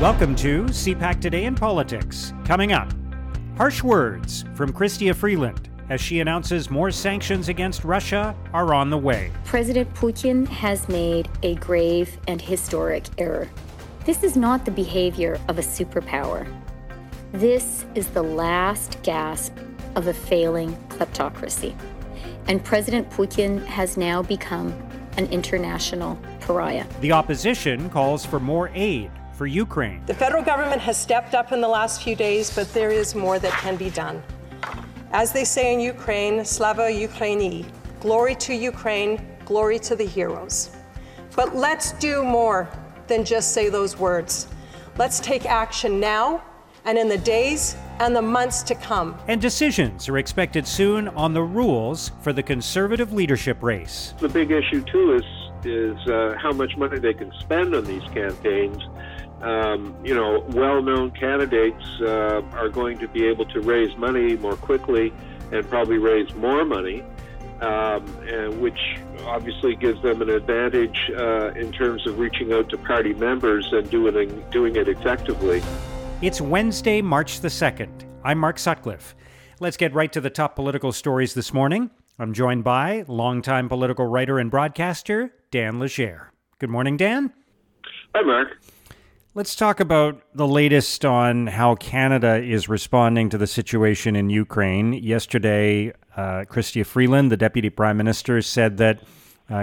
Welcome to CPAC Today in Politics. Coming up, harsh words from Chrystia Freeland as she announces more sanctions against Russia are on the way. President Putin has made a grave and historic error. This is not the behavior of a superpower. This is the last gasp of a failing kleptocracy. And President Putin has now become an international pariah. The opposition calls for more aid for Ukraine. The federal government has stepped up in the last few days, but there is more that can be done. As they say in Ukraine, Slava Ukraini, glory to Ukraine, glory to the heroes. But let's do more than just say those words. Let's take action now and in the days and the months to come. And decisions are expected soon on the rules for the conservative leadership race. The big issue, too, is how much money they can spend on these campaigns. Well-known candidates are going to be able to raise money more quickly and probably raise more money, which obviously gives them an advantage in terms of reaching out to party members and doing it effectively. It's Wednesday, March the 2nd. I'm Mark Sutcliffe. Let's get right to the top political stories this morning. I'm joined by longtime political writer and broadcaster, Dan Legere. Good morning, Dan. Hi, Mark. Let's talk about the latest on how Canada is responding to the situation in Ukraine. Yesterday, Chrystia Freeland, the Deputy Prime Minister, said that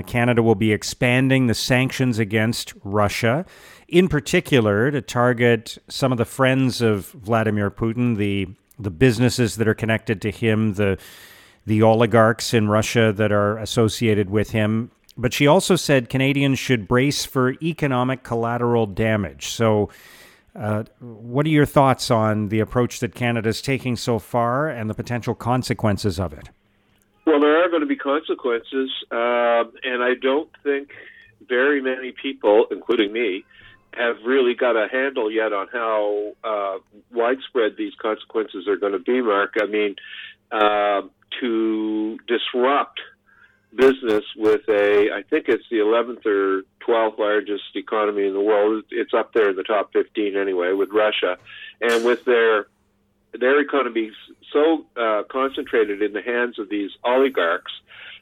Canada will be expanding the sanctions against Russia, in particular to target some of the friends of Vladimir Putin, the businesses that are connected to him, the oligarchs in Russia that are associated with him. But she also said Canadians should brace for economic collateral damage. So what are your thoughts on the approach that Canada is taking so far and the potential consequences of it? Well, there are going to be consequences, and I don't think very many people, including me, have really got a handle yet on how widespread these consequences are going to be, Mark. I mean, to disrupt business with I think it's the 11th or 12th largest economy in the world. It's up there in the top 15 anyway, with Russia. And with their economy so concentrated in the hands of these oligarchs,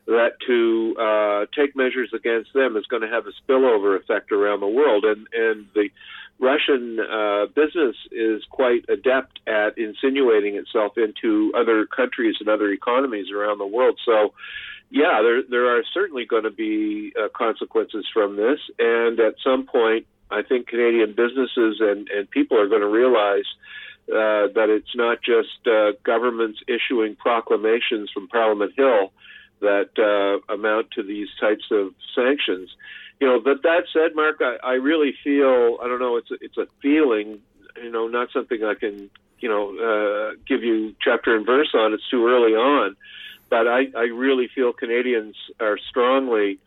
that to take measures against them is going to have a spillover effect around the world. And the Russian business is quite adept at insinuating itself into other countries and other economies around the world. So, yeah, there are certainly going to be consequences from this. And at some point, I think Canadian businesses and people are going to realize that it's not just governments issuing proclamations from Parliament Hill that amount to these types of sanctions. But that said, Mark, I really feel, I don't know, it's a feeling, not something I can, give you chapter and verse on. It's too early on. But I really feel Canadians are strongly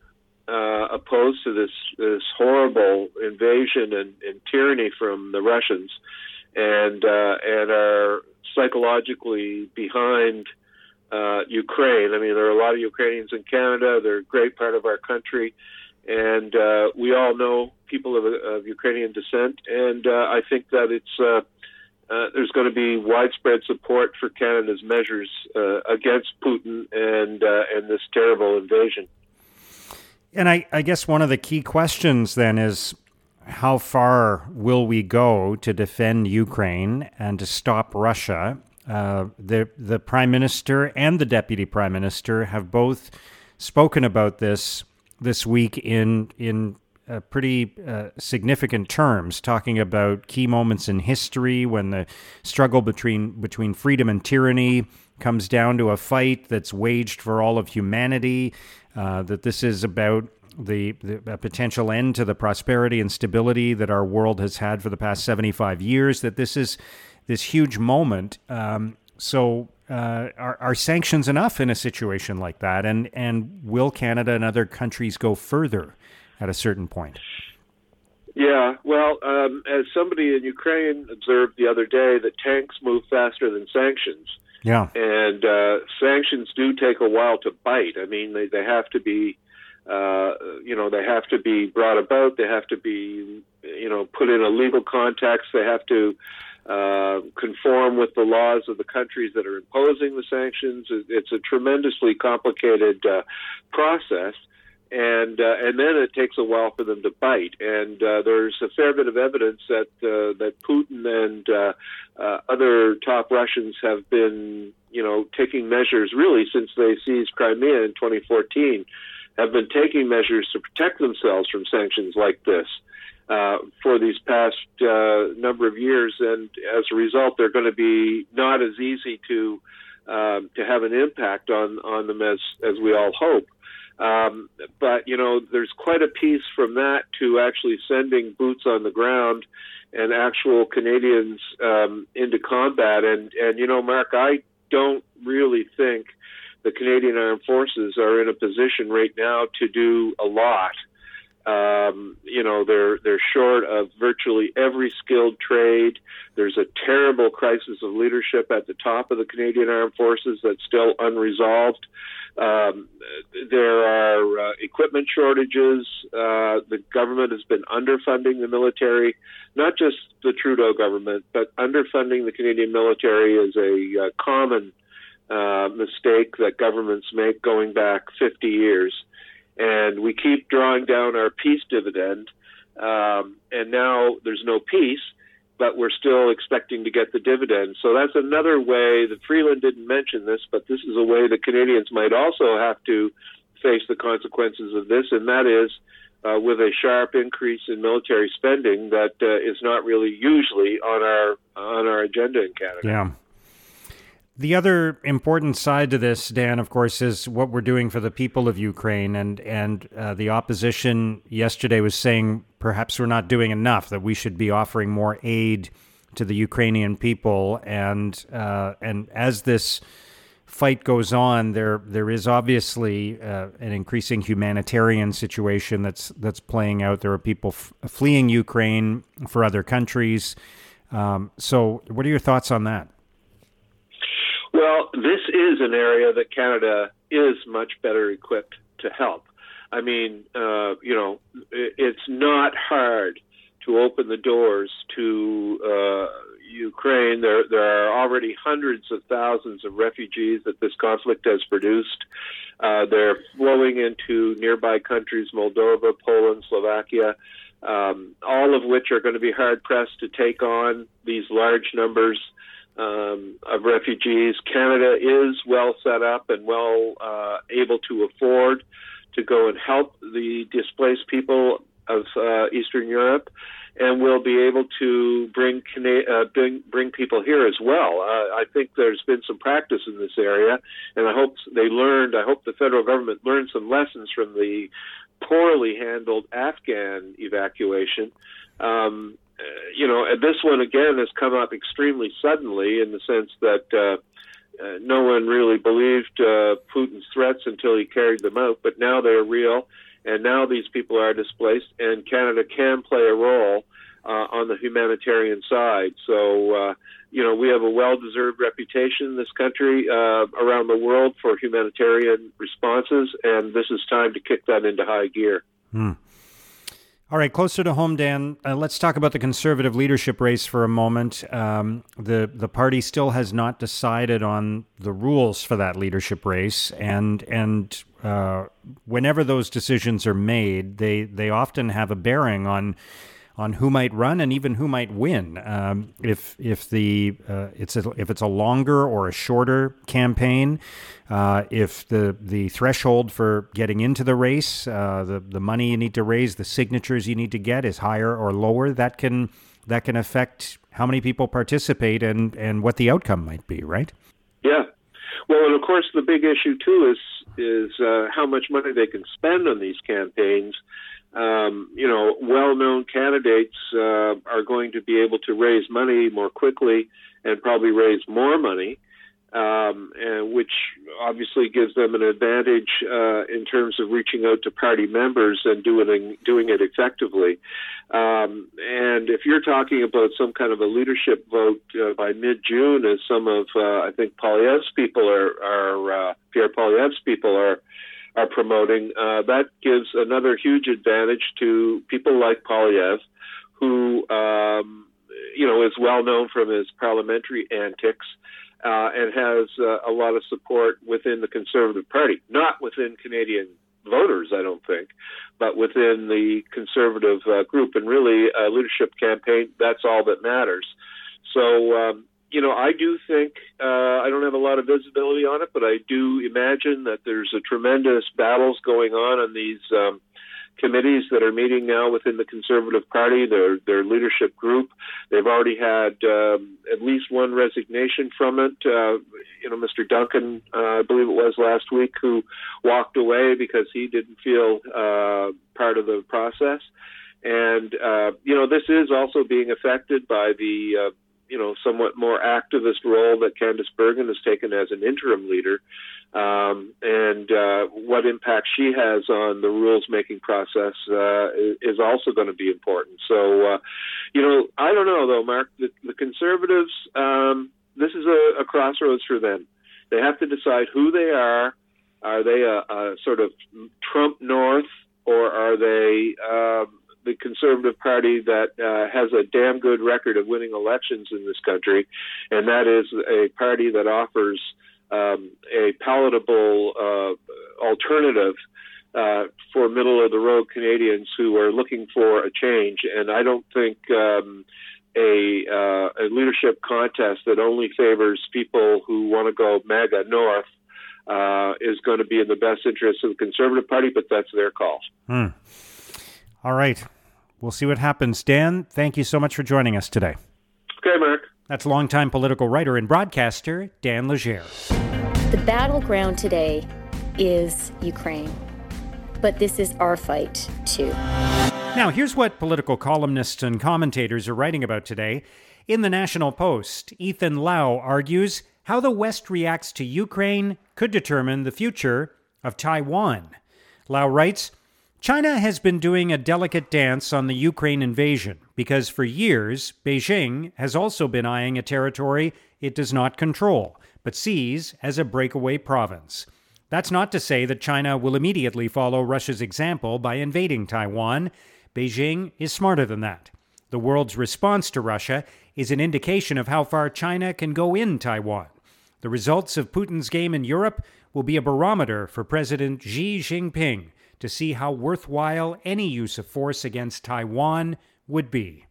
opposed to this horrible invasion and tyranny from the Russians and are psychologically behind Ukraine. I mean, there are a lot of Ukrainians in Canada. They're a great part of our country. And we all know people of Ukrainian descent. And I think that it's there's going to be widespread support for Canada's measures against Putin and this terrible invasion. And I guess one of the key questions then is, how far will we go to defend Ukraine and to stop Russia? The Prime Minister and the Deputy Prime Minister have both spoken about this week in pretty significant terms, talking about key moments in history when the struggle between freedom and tyranny comes down to a fight that's waged for all of humanity, that this is about the potential end to the prosperity and stability that our world has had for the past 75 years, that this is this huge moment. Are sanctions enough in a situation like that? And will Canada and other countries go further at a certain point? Yeah, well, as somebody in Ukraine observed the other day, that tanks move faster than sanctions. Yeah. And sanctions do take a while to bite. I mean, they have to be They have to be brought about. They have to be, put in a legal context. They have to conform with the laws of the countries that are imposing the sanctions. It's a tremendously complicated process, and then it takes a while for them to bite. And there's a fair bit of evidence that that Putin and other top Russians have been, taking measures really since they seized Crimea in 2014. Have been taking measures to protect themselves from sanctions like this for these past number of years, and as a result, they're going to be not as easy to have an impact on them as we all hope. But there's quite a piece from that to actually sending boots on the ground and actual Canadians into combat. And Mark, I don't really think the Canadian Armed Forces are in a position right now to do a lot. They're short of virtually every skilled trade. There's a terrible crisis of leadership at the top of the Canadian Armed Forces that's still unresolved. There are equipment shortages. The government has been underfunding the military. Not just the Trudeau government, but underfunding the Canadian military is a common mistake that governments make going back 50 years. And we keep drawing down our peace dividend, and now there's no peace, but we're still expecting to get the dividend. So that's another way that Freeland didn't mention this, but this is a way that Canadians might also have to face the consequences of this, and that is with a sharp increase in military spending that is not really usually on our agenda in Canada. Yeah. The other important side to this, Dan, of course, is what we're doing for the people of Ukraine. And the opposition yesterday was saying perhaps we're not doing enough, that we should be offering more aid to the Ukrainian people. And as this fight goes on, there is obviously an increasing humanitarian situation that's playing out. There are people fleeing Ukraine for other countries. So what are your thoughts on that? Well, this is an area that Canada is much better equipped to help. I mean, it's not hard to open the doors to Ukraine. There are already hundreds of thousands of refugees that this conflict has produced. They're flowing into nearby countries, Moldova, Poland, Slovakia, all of which are going to be hard-pressed to take on these large numbers of refugees. Canada is well set up and well able to afford to go and help the displaced people of Eastern Europe, and will be able to bring people here as well. I think there's been some practice in this area, and I hope the federal government learned some lessons from the poorly handled Afghan evacuation. This one, again, has come up extremely suddenly in the sense that no one really believed Putin's threats until he carried them out, but now they're real, and now these people are displaced, and Canada can play a role on the humanitarian side. So, we have a well-deserved reputation in this country around the world for humanitarian responses, and this is time to kick that into high gear. Mm. All right, closer to home, Dan, let's talk about the Conservative leadership race for a moment. The party still has not decided on the rules for that leadership race, and whenever those decisions are made, they often have a bearing on who might run and even who might win. If it's a longer or a shorter campaign, if the threshold for getting into the race, the money you need to raise, the signatures you need to get is higher or lower, that can affect how many people participate and what the outcome might be, right? Yeah. Well, and of course, the big issue too is how much money they can spend on these campaigns. Well-known candidates are going to be able to raise money more quickly and probably raise more money, which obviously gives them an advantage in terms of reaching out to party members and doing it effectively. And if you're talking about some kind of a leadership vote by mid-June, as some of I think Poilievre's people Pierre Poilievre's people are promoting, that gives another huge advantage to people like Poilievre, who, is well known from his parliamentary antics, and has a lot of support within the Conservative Party, not within Canadian voters, I don't think, but within the Conservative group, and really a leadership campaign, that's all that matters. So, I do think, I don't have a lot of visibility on it, but I do imagine that there's a tremendous battles going on these committees that are meeting now within the Conservative Party, their leadership group. They've already had at least one resignation from it. Mr. Duncan, I believe it was last week, who walked away because he didn't feel part of the process. And, this is also being affected by the somewhat more activist role that Candace Bergen has taken as an interim leader, and what impact she has on the rules-making process is also going to be important. So, I don't know, though, Mark. The Conservatives, this is a crossroads for them. They have to decide who they are. Are they a sort of Trump North, or are they... the Conservative Party that has a damn good record of winning elections in this country, and that is a party that offers a palatable alternative for middle-of-the-road Canadians who are looking for a change. And I don't think a leadership contest that only favors people who want to go MAGA North is going to be in the best interest of the Conservative Party, but that's their call. Hmm. All right. We'll see what happens. Dan, thank you so much for joining us today. Okay, Mark. That's longtime political writer and broadcaster Dan Legere. The battleground today is Ukraine, but this is our fight, too. Now, here's what political columnists and commentators are writing about today. In the National Post, Ethan Lau argues how the West reacts to Ukraine could determine the future of Taiwan. Lau writes, China has been doing a delicate dance on the Ukraine invasion because for years, Beijing has also been eyeing a territory it does not control, but sees as a breakaway province. That's not to say that China will immediately follow Russia's example by invading Taiwan. Beijing is smarter than that. The world's response to Russia is an indication of how far China can go in Taiwan. The results of Putin's game in Europe will be a barometer for President Xi Jinping to see how worthwhile any use of force against Taiwan would be.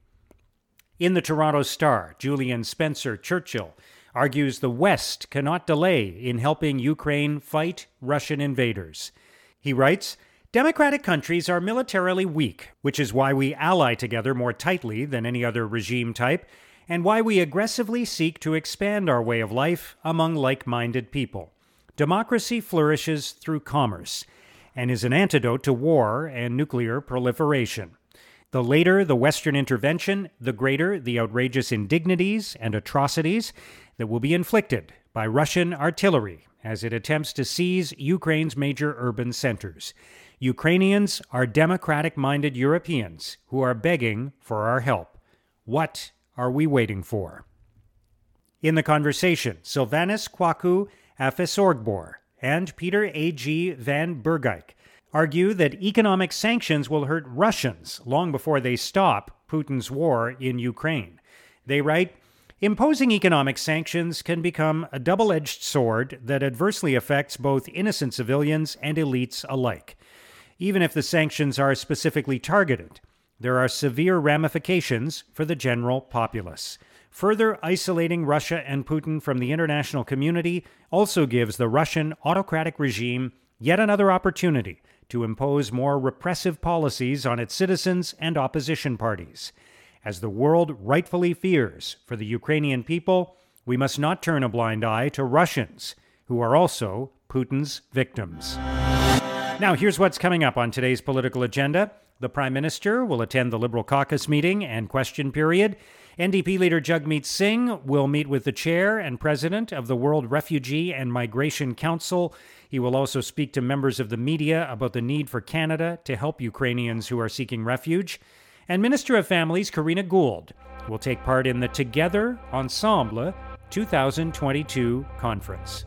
In the Toronto Star, Julian Spencer Churchill argues the West cannot delay in helping Ukraine fight Russian invaders. He writes, Democratic countries are militarily weak, which is why we ally together more tightly than any other regime type, and why we aggressively seek to expand our way of life among like-minded people. Democracy flourishes through commerce, and is an antidote to war and nuclear proliferation. The later the Western intervention, the greater the outrageous indignities and atrocities that will be inflicted by Russian artillery as it attempts to seize Ukraine's major urban centers. Ukrainians are democratic-minded Europeans who are begging for our help. What are we waiting for? In the conversation, Sylvanus Kwaku Afesorgbor and Peter A. G. Van Bergijk argue that economic sanctions will hurt Russians long before they stop Putin's war in Ukraine. They write, imposing economic sanctions can become a double-edged sword that adversely affects both innocent civilians and elites alike. Even if the sanctions are specifically targeted, there are severe ramifications for the general populace. Further isolating Russia and Putin from the international community also gives the Russian autocratic regime yet another opportunity to impose more repressive policies on its citizens and opposition parties. As the world rightfully fears for the Ukrainian people, we must not turn a blind eye to Russians, who are also Putin's victims. Now, here's what's coming up on today's political agenda. The Prime Minister will attend the Liberal Caucus meeting and question period. NDP leader Jagmeet Singh will meet with the chair and president of the World Refugee and Migration Council. He will also speak to members of the media about the need for Canada to help Ukrainians who are seeking refuge. And Minister of Families Karina Gould will take part in the Together Ensemble 2022 conference.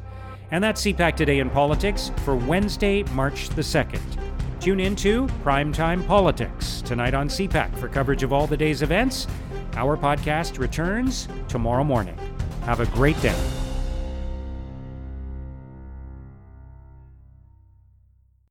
And that's CPAC Today in Politics for Wednesday, March the 2nd. Tune in to Primetime Politics tonight on CPAC for coverage of all the day's events. Our podcast returns tomorrow morning. Have a great day.